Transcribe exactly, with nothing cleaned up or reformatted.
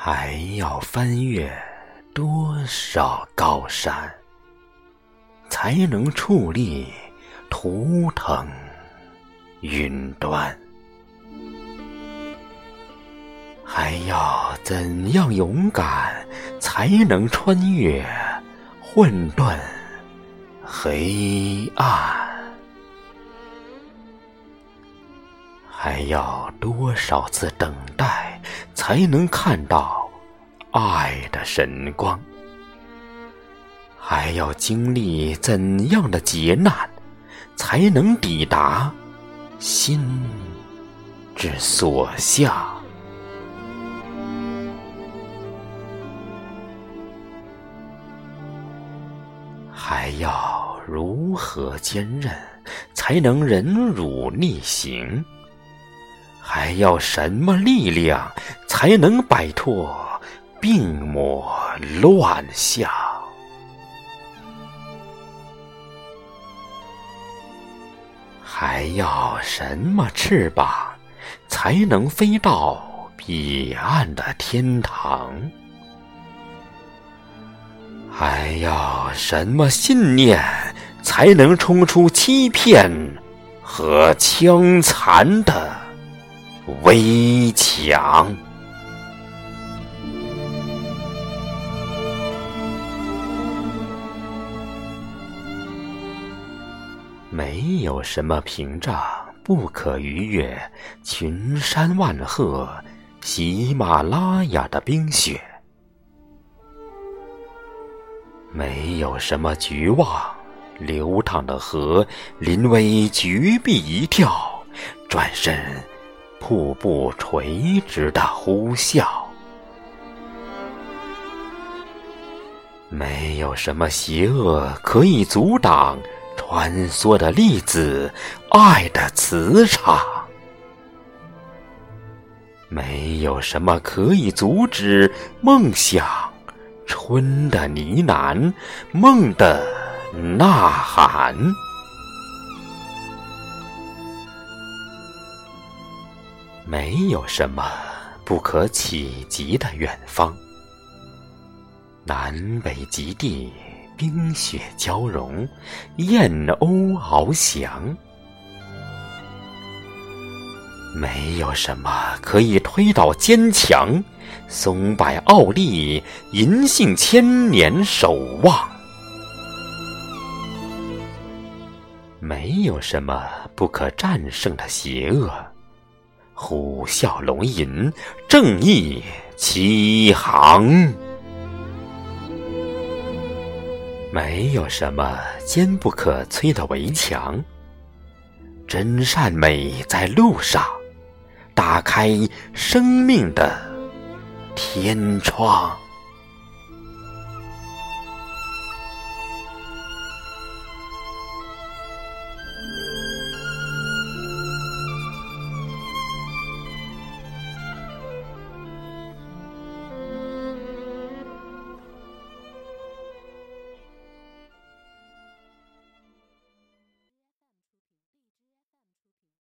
还要翻越多少高山，才能矗立图腾云端？还要怎样勇敢，才能穿越混沌黑暗？还要多少次等待，才能看到爱的神光？还要经历怎样的劫难，才能抵达心之所向？还要如何坚韧，才能忍辱逆行？还要什么力量，才能摆脱病魔乱象？还要什么翅膀，才能飞到彼岸的天堂？还要什么信念，才能冲出欺骗和枪残的围墙？没有什么屏障不可逾越群山万壑、喜马拉雅的冰雪，没有什么绝望流淌的河临危绝壁一跳，转身瀑布垂直的呼啸，没有什么邪恶可以阻挡穿梭的粒子、爱的磁场，没有什么可以阻止梦想、春的呢喃、梦的呐喊。没有什么不可企及的远方，南北极地冰雪交融，燕鸥翱翔。没有什么可以推倒坚强，松柏傲立，银杏千年守望。没有什么不可战胜的邪恶，虎啸龙吟，正义齐航。没有什么坚不可摧的围墙，真善美在路上，打开生命的天窗。